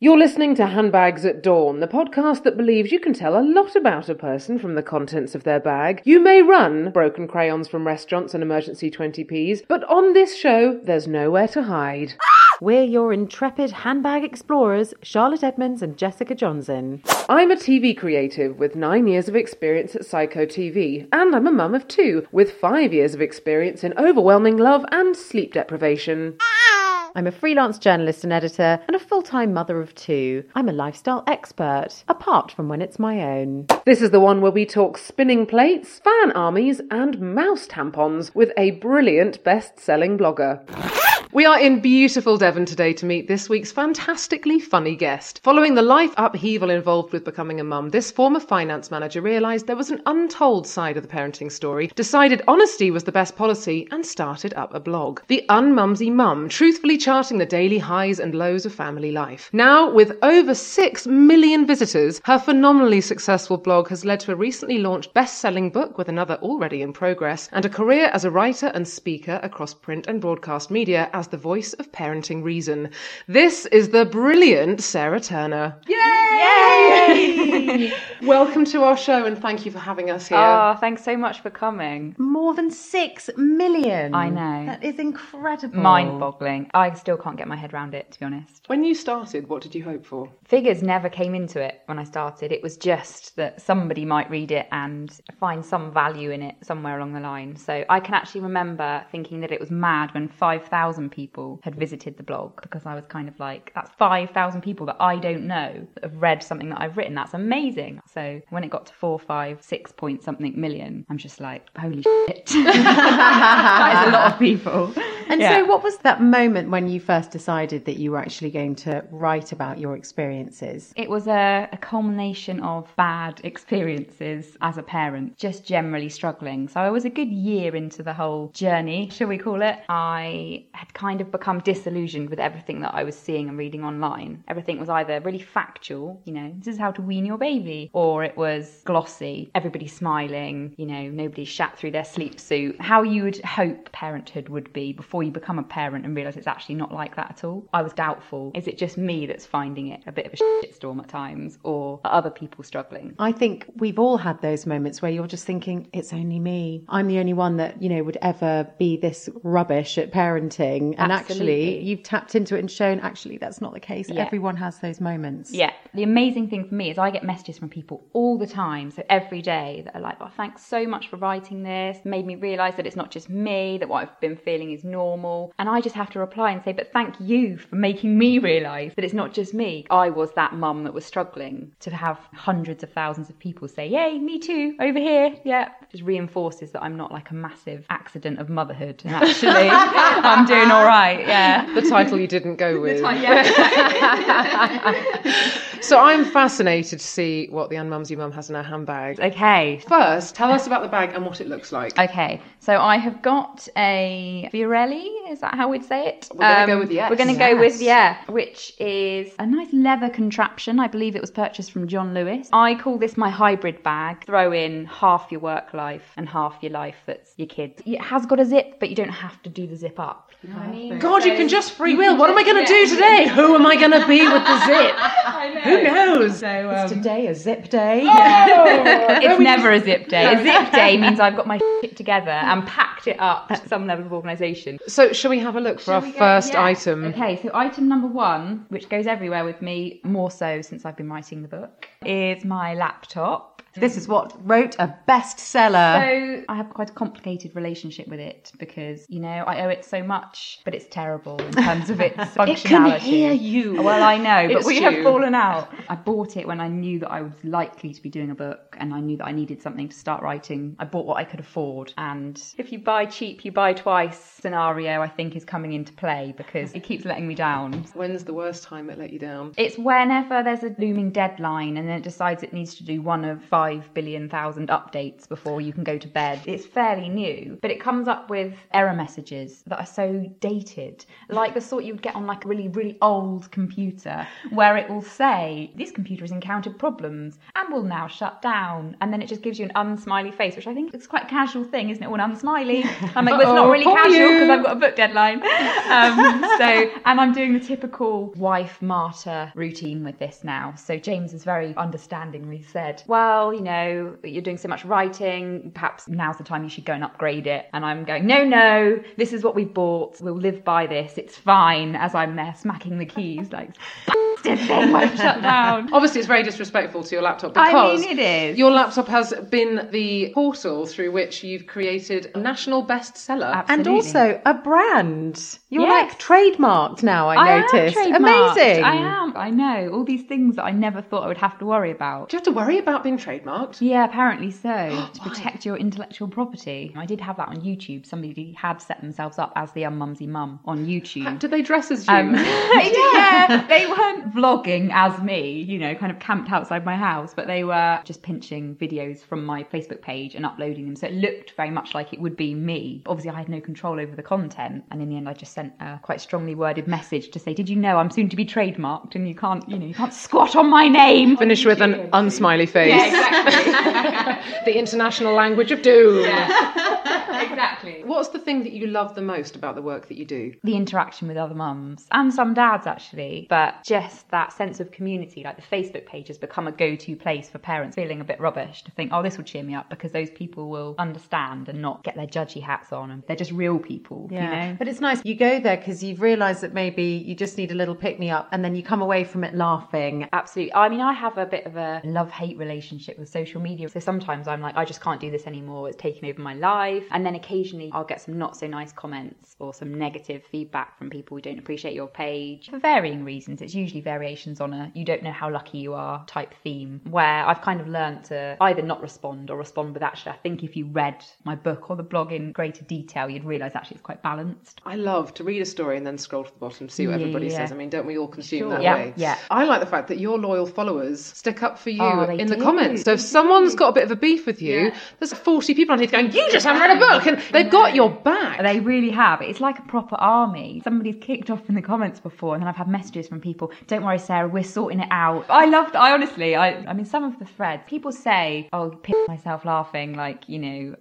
You're listening to Handbags at Dawn, the podcast that believes you can tell a lot about a person from the contents of their bag. You may run broken crayons from restaurants and emergency 20p's, but on this show, there's nowhere to hide. We're your intrepid handbag explorers, Charlotte Edmonds and Jessica Johnson. I'm a TV creative with 9 years of experience at Psycho TV, and I'm a mum of two with 5 years of experience in overwhelming love and sleep deprivation. I'm a freelance journalist and editor and a full-time mother of two. I'm a lifestyle expert, apart from when it's my own. This is the one where we talk spinning plates, fan armies and mouse tampons with a brilliant best-selling blogger. We are in beautiful Devon today to meet this week's fantastically funny guest. Following the life upheaval involved with becoming a mum, this former finance manager realised there was an untold side of the parenting story, decided honesty was the best policy, and started up a blog. The Unmumsy Mum, truthfully charting the daily highs and lows of family life. Now, with over 6 million visitors, her phenomenally successful blog has led to a recently launched best-selling book with another already in progress, and a career as a writer and speaker across print and broadcast media as the voice of parenting reason. This is the brilliant Sarah Turner. Yay! Welcome to our show and thank you for having us here. Oh, thanks so much for coming. More than 6 million. I know. That is incredible. Mind-boggling. I still can't get my head around it, to be honest. When you started, what did you hope for? Figures never came into it when I started. It was just that somebody might read it and find some value in it somewhere along the line. So I can actually remember thinking that it was mad when 5,000 people had visited the blog, because I was kind of like, that's 5,000 people that I don't know that have read something that I've written. That's amazing. So when it got to 4, 5, 6 point something million, I'm just like, holy shit. That is a lot of people. And yeah. So what was that moment when you first decided that you were actually going to write about your experiences? It was a culmination of bad experiences as a parent, just generally struggling. So I was a good year into the whole journey, shall we call it. I had kind of become disillusioned with everything that I was seeing and reading online. Everything was either really factual, you know, this is how to wean your baby, or it was glossy, everybody smiling, you know, nobody shat through their sleep suit, how you would hope parenthood would be before you become a parent and realise it's actually not like that at all. I was doubtful. Is it just me that's finding it a bit of a shitstorm at times, or are other people struggling? I think we've all had those moments where you're just thinking, it's only me. I'm the only one that, you know, would ever be this rubbish at parenting. And actually, you've tapped into it and shown, actually, that's not the case. Yeah. Everyone has those moments. Yeah. The amazing thing for me is I get messages from people all the time, so every day, that are like, oh, thanks so much for writing this. Made me realise that it's not just me, that what I've been feeling is normal. And I just have to reply and say, but thank you for making me realise that it's not just me. I was that mum that was struggling. To have hundreds of thousands of people say, yay, me too, over here, yeah, just reinforces that I'm not like a massive accident of motherhood. And actually, I'm doing all right, yeah. The title you didn't go with. So I'm fascinated to see what the Unmumsy Mum has in her handbag. Okay. First, tell us about the bag and what it looks like. Okay, so I have got a Fiorelli. Is that how we'd say it? We're going to go with yes. We're going to go with, yeah, which is a nice leather contraption. I believe it was purchased from John Lewis. I call this my hybrid bag. Throw in half your work life and half your life that's your kids. It has got a zip, but you don't have to do the zip up. You know what I mean? God, so you can just free will. What am I going to do today? Who am I going to be with the zip? I know. Who knows? So, is today a zip day? Oh, it's never a zip day. No. A zip day means I've got my shit together and packed it up to some level of organisation. So shall we have a look for our first item? Okay, so item number one, which goes everywhere with me, more so since I've been writing the book, is my laptop. This is what wrote a bestseller. So I have quite a complicated relationship with it because, you know, I owe it so much, but it's terrible in terms of its functionality. It can hear you. Well, I know, but we have fallen out. I bought it when I knew that I was likely to be doing a book and I knew that I needed something to start writing. I bought what I could afford. And if you buy cheap, you buy twice scenario, I think, is coming into play because it keeps letting me down. When's the worst time it let you down? It's whenever there's a looming deadline and then it decides it needs to do one of 5 billion thousand updates before you can go to bed. It's fairly new, but it comes up with error messages that are so dated, like the sort you would get on like a really, really old computer where it will say, this computer has encountered problems and will now shut down. And then it just gives you an unsmiley face, which I think is quite a casual thing, isn't it? All unsmiley. I'm like, well, it's not really casual because I've got a book deadline. And I'm doing the typical wife martyr routine with this now. So James has very understandingly said, well, you know, you're doing so much writing, perhaps now's the time you should go and upgrade it. And I'm going, no, this is what we bought, we'll live by this, it's fine, as I'm there smacking the keys like thing won't shut down. Obviously it's very disrespectful to your laptop because I mean, it is. Your laptop has been the portal through which you've created a national bestseller. Absolutely. And also a brand. You're like trademarked now, I noticed. Am amazing. I am. I know. All these things that I never thought I would have to worry about. Do you have to worry about being trademarked? Yeah, apparently so. To protect your intellectual property. I did have that on YouTube. Somebody had set themselves up as The Unmumsy Mum on YouTube. Did they dress as you? Yeah, they weren't vlogging as me, you know, kind of camped outside my house, but they were just pinching videos from my Facebook page and uploading them, so it looked very much like it would be me. Obviously I had no control over the content, and in the end I just sent a quite strongly worded message to say, did you know I'm soon to be trademarked and you can't squat on my name. Finish with an unsmiley face. Yeah, exactly. The international language of doom. Yeah. Exactly. What's the thing that you love the most about the work that you do? The interaction with other mums and some dads actually, but Jess, that sense of community, like the Facebook page has become a go-to place for parents feeling a bit rubbish to think, oh, this will cheer me up because those people will understand and not get their judgy hats on, and they're just real people, you know? But it's nice, you go there because you've realised that maybe you just need a little pick-me-up and then you come away from it laughing. Absolutely. I mean, I have a bit of a love-hate relationship with social media, so sometimes I'm like, I just can't do this anymore, it's taking over my life, and then occasionally I'll get some not-so-nice comments or some negative feedback from people who don't appreciate your page. For varying reasons, it's usually variations on a you don't know how lucky you are type theme, where I've kind of learned to either not respond or respond with, actually, I think if you read my book or the blog in greater detail, you'd realise actually it's quite balanced. I love to read a story and then scroll to the bottom, see what everybody says. I mean, don't we all consume that way? Yeah. I like the fact that your loyal followers stick up for you in the comments. So if someone's got a bit of a beef with you, there's 40 people on here going, you just haven't read a book, and they've got your back. They really have. It's like a proper army. Somebody's kicked off in the comments before, and then I've had messages from people, don't worry, Sarah, we're sorting it out. I mean, some of the threads, people say, oh, piss myself laughing, like, you know,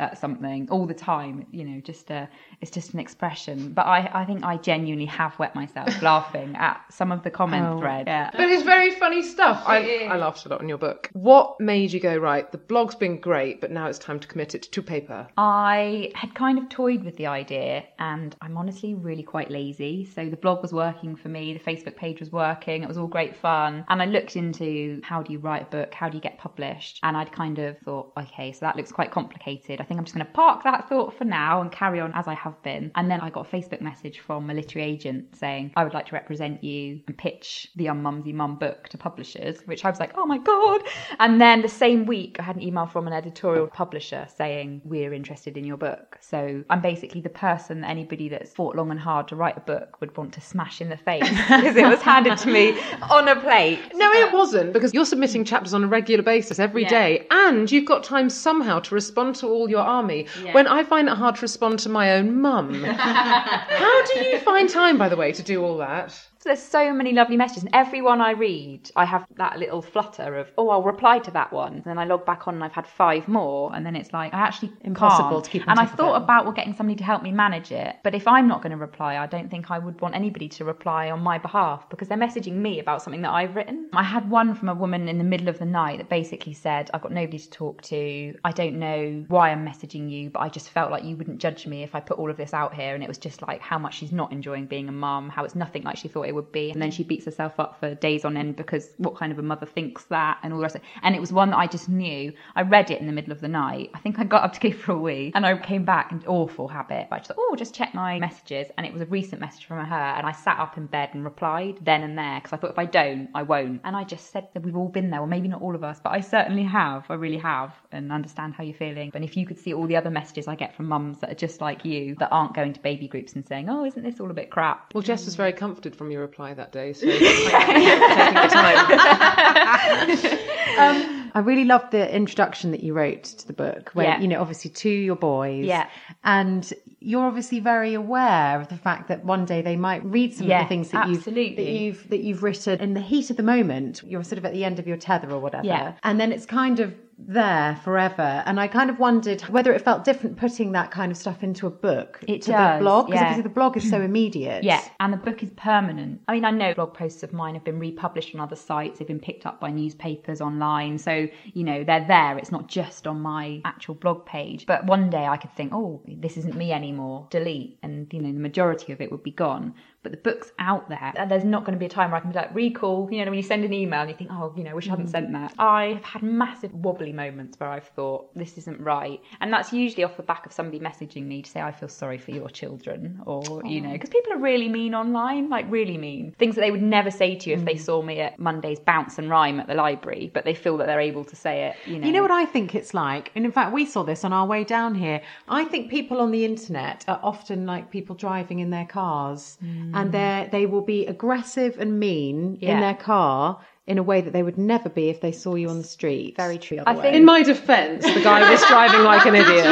at something all the time, you know, just it's just an expression. But I think I genuinely have wet myself laughing at some of the comment threads. Yeah. But it's very funny stuff. I laughed a lot in your book. What made you go, right, the blog's been great, but now it's time to commit it to paper? I had kind of toyed with the idea, and I'm honestly really quite lazy. So the blog was working for me, the Facebook page was working, it was all great fun. And I looked into how do you write a book, how do you get published? And I'd kind of thought, okay, so that looks quite complicated. I think I'm just going to park that thought for now and carry on as I have been. And then I got a Facebook message from a literary agent saying, I would like to represent you and pitch The Unmumsy Mum book to publishers, which I was like, oh my God. And then the same week, I had an email from an editorial publisher saying, we're interested in your book. So I'm basically the person that anybody that's fought long and hard to write a book would want to smash in the face because it was handed to me on a plate. No, it wasn't, because you're submitting chapters on a regular basis every day, and you've got time somehow to respond to all your army. When I find it hard to respond to my own mum. How do you find time, by the way, to do all that? There's so many lovely messages, and everyone I read, I have that little flutter of, oh, I'll reply to that one. And then I log back on and I've had 5 more, and then it's like, I actually impossible can't. To keep on top of it. And I thought about getting somebody to help me manage it, but if I'm not going to reply, I don't think I would want anybody to reply on my behalf, because they're messaging me about something that I've written. I had one from a woman in the middle of the night that basically said, I've got nobody to talk to, I don't know why I'm messaging you, but I just felt like you wouldn't judge me if I put all of this out here. And it was just like how much she's not enjoying being a mum, how it's nothing like she thought it would be, and then she beats herself up for days on end because what kind of a mother thinks that, and all the rest of it. And it was one that I just knew. I read it in the middle of the night, I think I got up to go for a wee, and I came back, an awful habit, but I just thought, oh, just check my messages, and it was a recent message from her, and I sat up in bed and replied then and there, because I thought if I don't, I won't. And I just said that we've all been there, well, maybe not all of us, but I certainly have, I really have, and understand how you're feeling. And if you could see all the other messages I get from mums that are just like you, that aren't going to baby groups and saying, oh, isn't this all a bit crap? Well, Jess was very comforted from your reply that day, so thank you for taking the time. I really loved the introduction that you wrote to the book, where, you know, obviously to your boys, and you're obviously very aware of the fact that one day they might read some of the things that you've written in the heat of the moment. You're sort of at the end of your tether or whatever, and then it's kind of there forever. And I kind of wondered whether it felt different putting that kind of stuff into a book the blog, because obviously the blog is so immediate, and the book is permanent. I mean, I know blog posts of mine have been republished on other sites, they've been picked up by newspapers online, so you know they're there, it's not just on my actual blog page. But one day I could think, oh, this isn't me anymore, delete, and you know the majority of it would be gone. But the book's out there, and there's not going to be a time where I can be like, recall. You know, when you send an email and you think, oh, you know, I wish I hadn't sent that. I've had massive wobbly moments where I've thought, this isn't right. And that's usually off the back of somebody messaging me to say, I feel sorry for your children. Or, you know, because people are really mean online, like really mean. Things that they would never say to you if they saw me at Monday's bounce and rhyme at the library, but they feel that they're able to say it, you know. You know what I think it's like? And in fact, we saw this on our way down here. I think people on the internet are often like people driving in their cars. And they will be aggressive and mean in their car in a way that they would never be if they saw you on the street. Very true. I think, in my defence, the guy was driving like an idiot.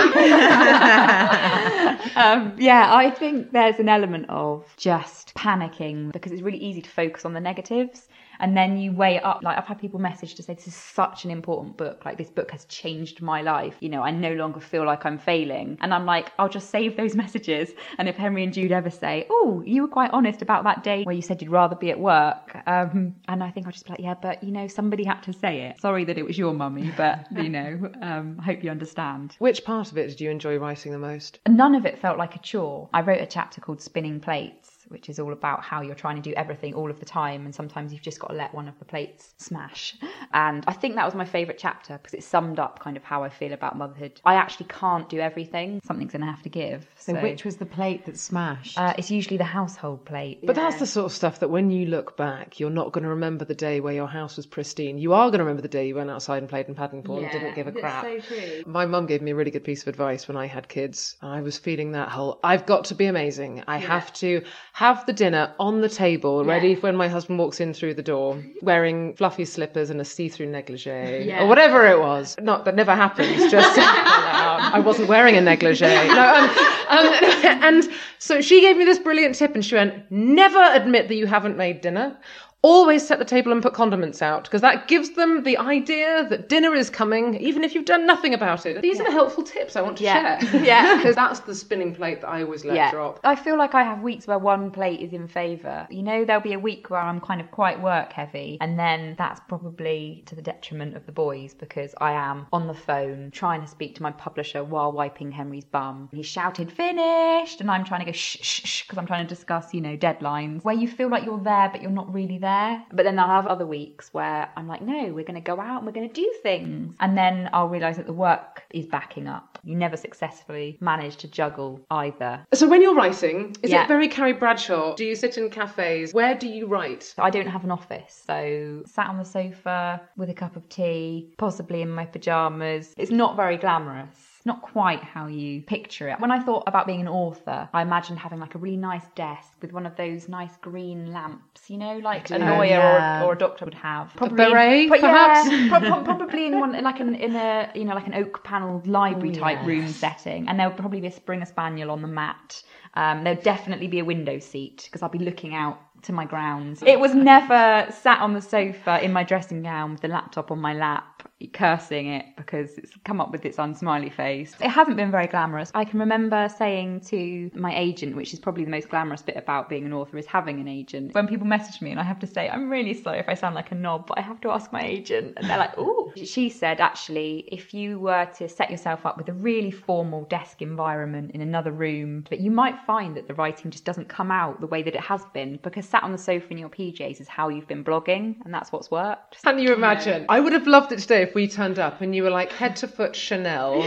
I think there's an element of just panicking because it's really easy to focus on the negatives. And then you weigh it up. Like, I've had people message to say, this is such an important book. Like, this book has changed my life. You know, I no longer feel like I'm failing. And I'm like, I'll just save those messages. And if Henry and Jude ever say, oh, you were quite honest about that day where you said you'd rather be at work. And I think I'll just be like, yeah, but, you know, somebody had to say it. Sorry that it was your mummy, but, you know, I hope you understand. Which part of it did you enjoy writing the most? None of it felt like a chore. I wrote a chapter called Spinning Plates, which is all about how you're trying to do everything all of the time, and sometimes you've just got to let one of the plates smash. And I think that was my favourite chapter because it summed up kind of how I feel about motherhood. I actually can't do everything. Something's going to have to give. So which was the plate that smashed? It's usually the household plate. But that's the sort of stuff that when you look back, you're not going to remember the day where your house was pristine. You are going to remember the day you went outside and played in Paddington and didn't give a crap. That's so true. My mum gave me a really good piece of advice when I had kids. I was feeling that whole, I've got to be amazing. I have to have the dinner on the table, ready when my husband walks in through the door, wearing fluffy slippers and a see-through negligee, or whatever it was. Not that never happens, just I wasn't wearing a negligee. And so she gave me this brilliant tip, and she went, never admit that you haven't made dinner. Always set the table and put condiments out, because that gives them the idea that dinner is coming, even if you've done nothing about it. These are the helpful tips I want to share. Yeah, because that's the spinning plate that I always let drop. I feel like I have weeks where one plate is in favour. You know, there'll be a week where I'm kind of quite work heavy, and then that's probably to the detriment of the boys, because I am on the phone trying to speak to my publisher while wiping Henry's bum. He shouted, finished, and I'm trying to go shh, shh, shh, because I'm trying to discuss, you know, deadlines, where you feel like you're there, but you're not really there. But then I'll have other weeks where I'm like, no, we're going to go out and we're going to do things. And then I'll realise that the work is backing up. You never successfully manage to juggle either. So when you're writing, is it very Carrie Bradshaw? Do you sit in cafes? Where do you write? I don't have an office. So sat on the sofa with a cup of tea, possibly in my pyjamas. It's not very glamorous. Not quite how you picture it. When I thought about being an author, I imagined having like a really nice desk with one of those nice green lamps, you know, like a lawyer or a doctor would have. Probably, a beret, perhaps? Yeah, probably in one, like in a, you know, like an oak-panelled library type room setting. And there would probably be a Springer Spaniel on the mat. There would definitely be a window seat because I'll be looking out to my ground. It was never sat on the sofa in my dressing gown with the laptop on my lap, cursing it because it's come up with its unsmiley face. It hasn't been very glamorous. I can remember saying to my agent, which is probably the most glamorous bit about being an author, is having an agent. When people message me and I have to say, I'm really sorry if I sound like a knob, but I have to ask my agent. And they're like, ooh. She said, actually, if you were to set yourself up with a really formal desk environment in another room, but you might find that the writing just doesn't come out the way that it has been, because sat on the sofa in your PJs is how you've been blogging, and that's what's worked. Can you imagine? I would have loved it today if we turned up and you were like head to foot Chanel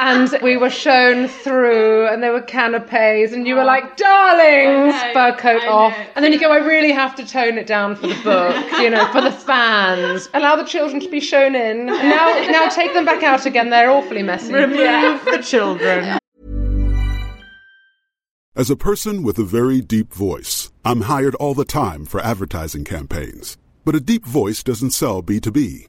and we were shown through and there were canapes and you were like, darlings, fur coat off. And then you go, I really have to tone it down for the book, you know, for the fans. Allow the children to be shown in. Now take them back out again. They're awfully messy. Remove the children. As a person with a very deep voice, I'm hired all the time for advertising campaigns. But a deep voice doesn't sell B2B,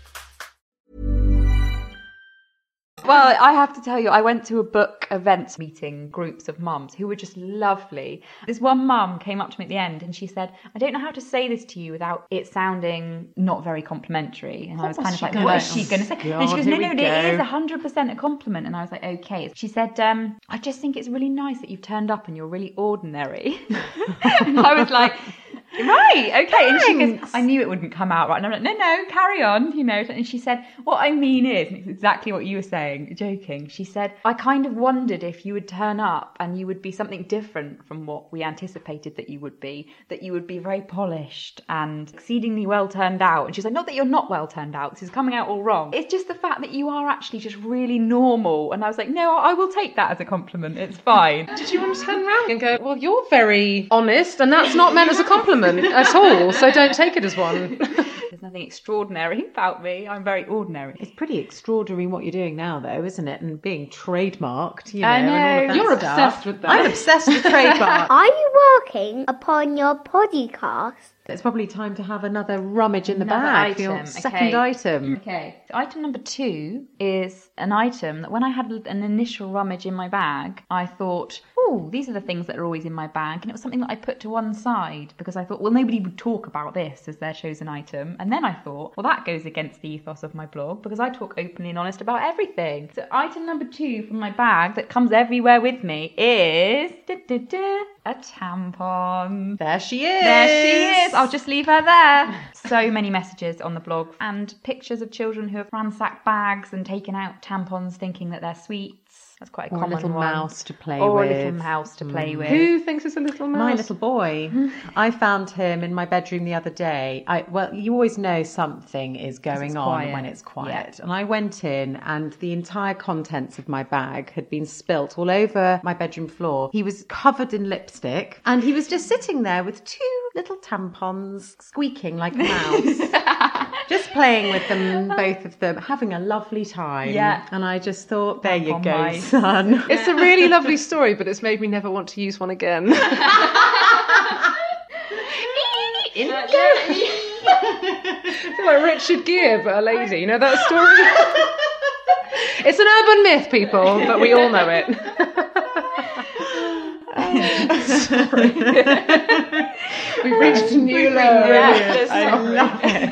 Well, I have to tell you, I went to a book event meeting, groups of mums who were just lovely. This one mum came up to me at the end and she said, I don't know how to say this to you without it sounding not very complimentary. And I was kind of like, what is she going to say? And she goes, no, it is 100% a compliment. And I was like, okay. She said, I just think it's really nice that you've turned up and you're really ordinary. And I was like... Right, okay. Thanks. And she goes, I knew it wouldn't come out right. And I'm like, no, carry on, you know. And she said, what I mean is, and it's exactly what you were saying, joking. She said, I kind of wondered if you would turn up and you would be something different from what we anticipated that you would be very polished and exceedingly well turned out. And she's like, not that you're not well turned out, this is coming out all wrong. It's just the fact that you are actually just really normal. And I was like, no, I will take that as a compliment, it's fine. Did you want to turn around and go, well, you're very honest and that's not meant as a compliment at all, so don't take it as one. There's nothing extraordinary about me. I'm very ordinary. It's pretty extraordinary what you're doing now, though, isn't it? And being trademarked, you know. I know. And all of that you're stuff. Obsessed with that. I'm obsessed with trademark. Are you working upon your podcast? It's probably time to have another rummage in the bag. Item. Your second item. Okay. So item number 2 is an item that when I had an initial rummage in my bag, I thought, oh, these are the things that are always in my bag. And it was something that I put to one side because I thought, well, nobody would talk about this as their chosen item. And then I thought, well, that goes against the ethos of my blog because I talk openly and honest about everything. So item number 2 from my bag that comes everywhere with me is... a tampon. There she is. I'll just leave her there. So many messages on the blog and pictures of children who have ransacked bags and taken out tampons thinking that they're sweets. That's quite a common one. Or a little mouse to play with. Or a little mouse to play with. Who thinks it's a little mouse? My little boy. I found him in my bedroom the other day. Well, you always know something is going on when it's quiet. Yeah. And I went in and the entire contents of my bag had been spilt all over my bedroom floor. He was covered in lipstick and he was just sitting there with two little tampons squeaking like a mouse. Just playing with them, both of them, having a lovely time. Yeah. And I just thought, there you go, son. It's a really lovely story, but it's made me never want to use one again. In you go. I feel like Richard Gere, but a lady. You know that story? It's an urban myth, people, but we all know it. Sorry. We've reached a new level. Yeah, I love it.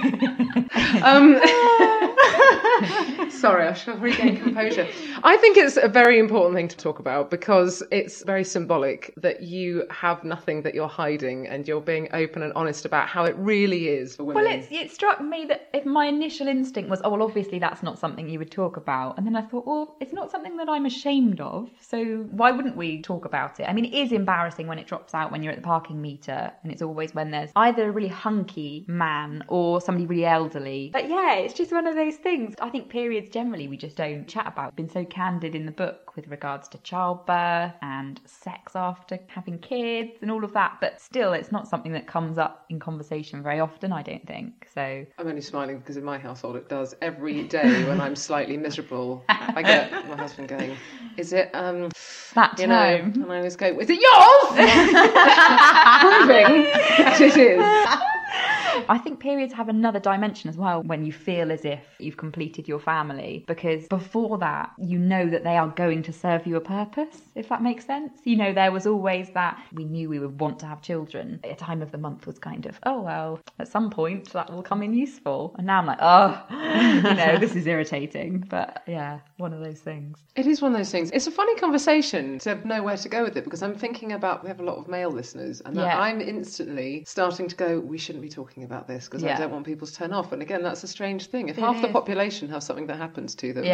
Sorry, I shall regain composure. I think it's a very important thing to talk about because it's very symbolic that you have nothing that you're hiding and you're being open and honest about how it really is for women. Well, it struck me that if my initial instinct was, oh, well, obviously that's not something you would talk about. And then I thought, well, it's not something that I'm ashamed of. So why wouldn't we talk about it? I mean, it is embarrassing when it drops out when you're at the parking meter, and it's always when there's either a really hunky man or somebody really elderly. But yeah, it's just one of those things. I think periods generally we just don't chat about. I've been so candid in the book with regards to childbirth and sex after having kids and all of that, but still it's not something that comes up in conversation very often, I don't think. So I'm only smiling because in my household it does every day when I'm slightly miserable. I get my husband going, is it that time? You know, and I always go, is it yours? Proving it is. I think periods have another dimension as well when you feel as if you've completed your family, because before that you know that they are going to serve you a purpose, if that makes sense. You know, there was always that we knew we would want to have children. A time of the month was kind of, oh well, at some point that will come in useful, and now I'm like, oh, you know, this is irritating. But yeah, one of those things. It is one of those things. It's a funny conversation to know where to go with it, because I'm thinking about, we have a lot of male listeners and I'm instantly starting to go, we shouldn't be talking about this because I don't want people to turn off. And again, that's a strange thing. If it half is. The population have something that happens to them,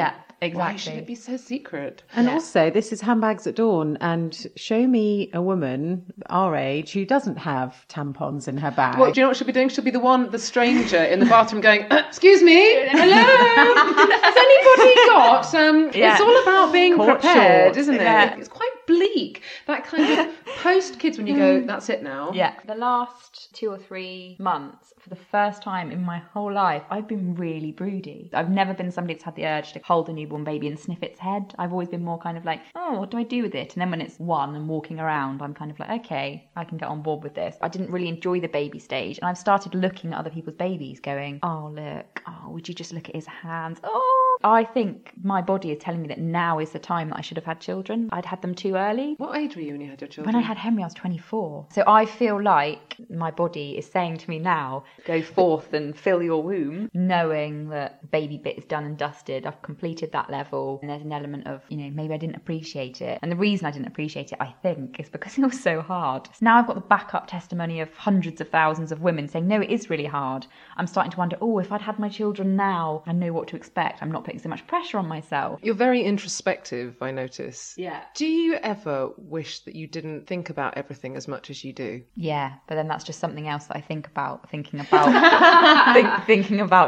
why should it be so secret? And also, this is Handbags at Dawn, and show me a woman our age who doesn't have tampons in her bag. Well, do you know what she'll be doing? She'll be the stranger in the bathroom going, excuse me, hello, has anybody got it's all about being prepared, isn't it? Yeah. It's quite bleak, that kind of post kids when you go, that's it now. The last 2 or 3 months, for the first time in my whole life, I've been really broody. I've never been somebody that's had the urge to hold a newborn baby and sniff its head. I've always been more kind of like, oh, what do I do with it? And then when it's one and walking around, I'm kind of like, okay, I can get on board with this. I didn't really enjoy the baby stage, and I've started looking at other people's babies going, oh look, oh, would you just look at his hands? Oh, I think my body is telling me that now is the time that I should have had children. I'd had them too early. What age were you when you had your children? When I had Henry, I was 24. So I feel like my body is saying to me now, go forth and fill your womb, knowing that baby bit is done and dusted. I've completed that level. And there's an element of, you know, maybe I didn't appreciate it. And the reason I didn't appreciate it, I think, is because it was so hard. So now I've got the backup testimony of hundreds of thousands of women saying, no, it is really hard. I'm starting to wonder, oh, if I'd had my children now, I know what to expect. I'm not putting so much pressure on myself. You're very introspective, I notice. Yeah. Do you ever wish that you didn't think about everything as much as you do? Yeah, but then that's just something else that I think about, thinking about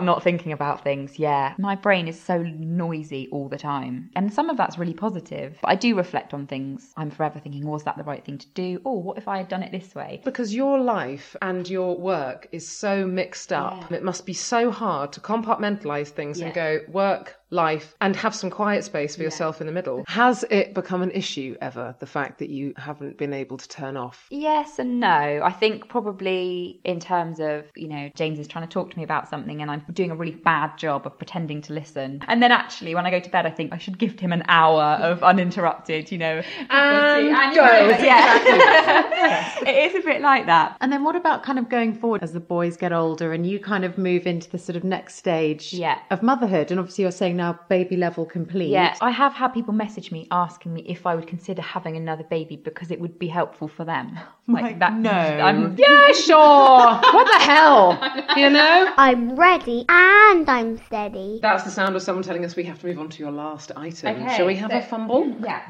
not thinking about things. Yeah, my brain is so noisy all the time, and some of that's really positive, but I do reflect on things. I'm forever thinking, was that the right thing to do? Or what if I had done it this way? Because your life and your work is so mixed up. Yeah. It must be so hard to compartmentalize things and go work, life, and have some quiet space for yourself in the middle. Has it become an issue ever, the fact that you haven't been able to turn off? Yes and no. I think probably in terms of, you know, James is trying to talk to me about something and I'm doing a really bad job of pretending to listen. And then actually when I go to bed, I think I should give him an hour of uninterrupted, you know. And go. Exactly. It is a bit like that. And then what about kind of going forward as the boys get older and you kind of move into the sort of next stage of motherhood? And obviously you're saying now baby level complete. Yeah, I have had people message me asking me if I would consider having another baby because it would be helpful for them. Like that. No. Yeah, sure. What the hell? You know? I'm ready and I'm steady. That's the sound of someone telling us we have to move on to your last item. Okay, shall we have a fumble? Yeah.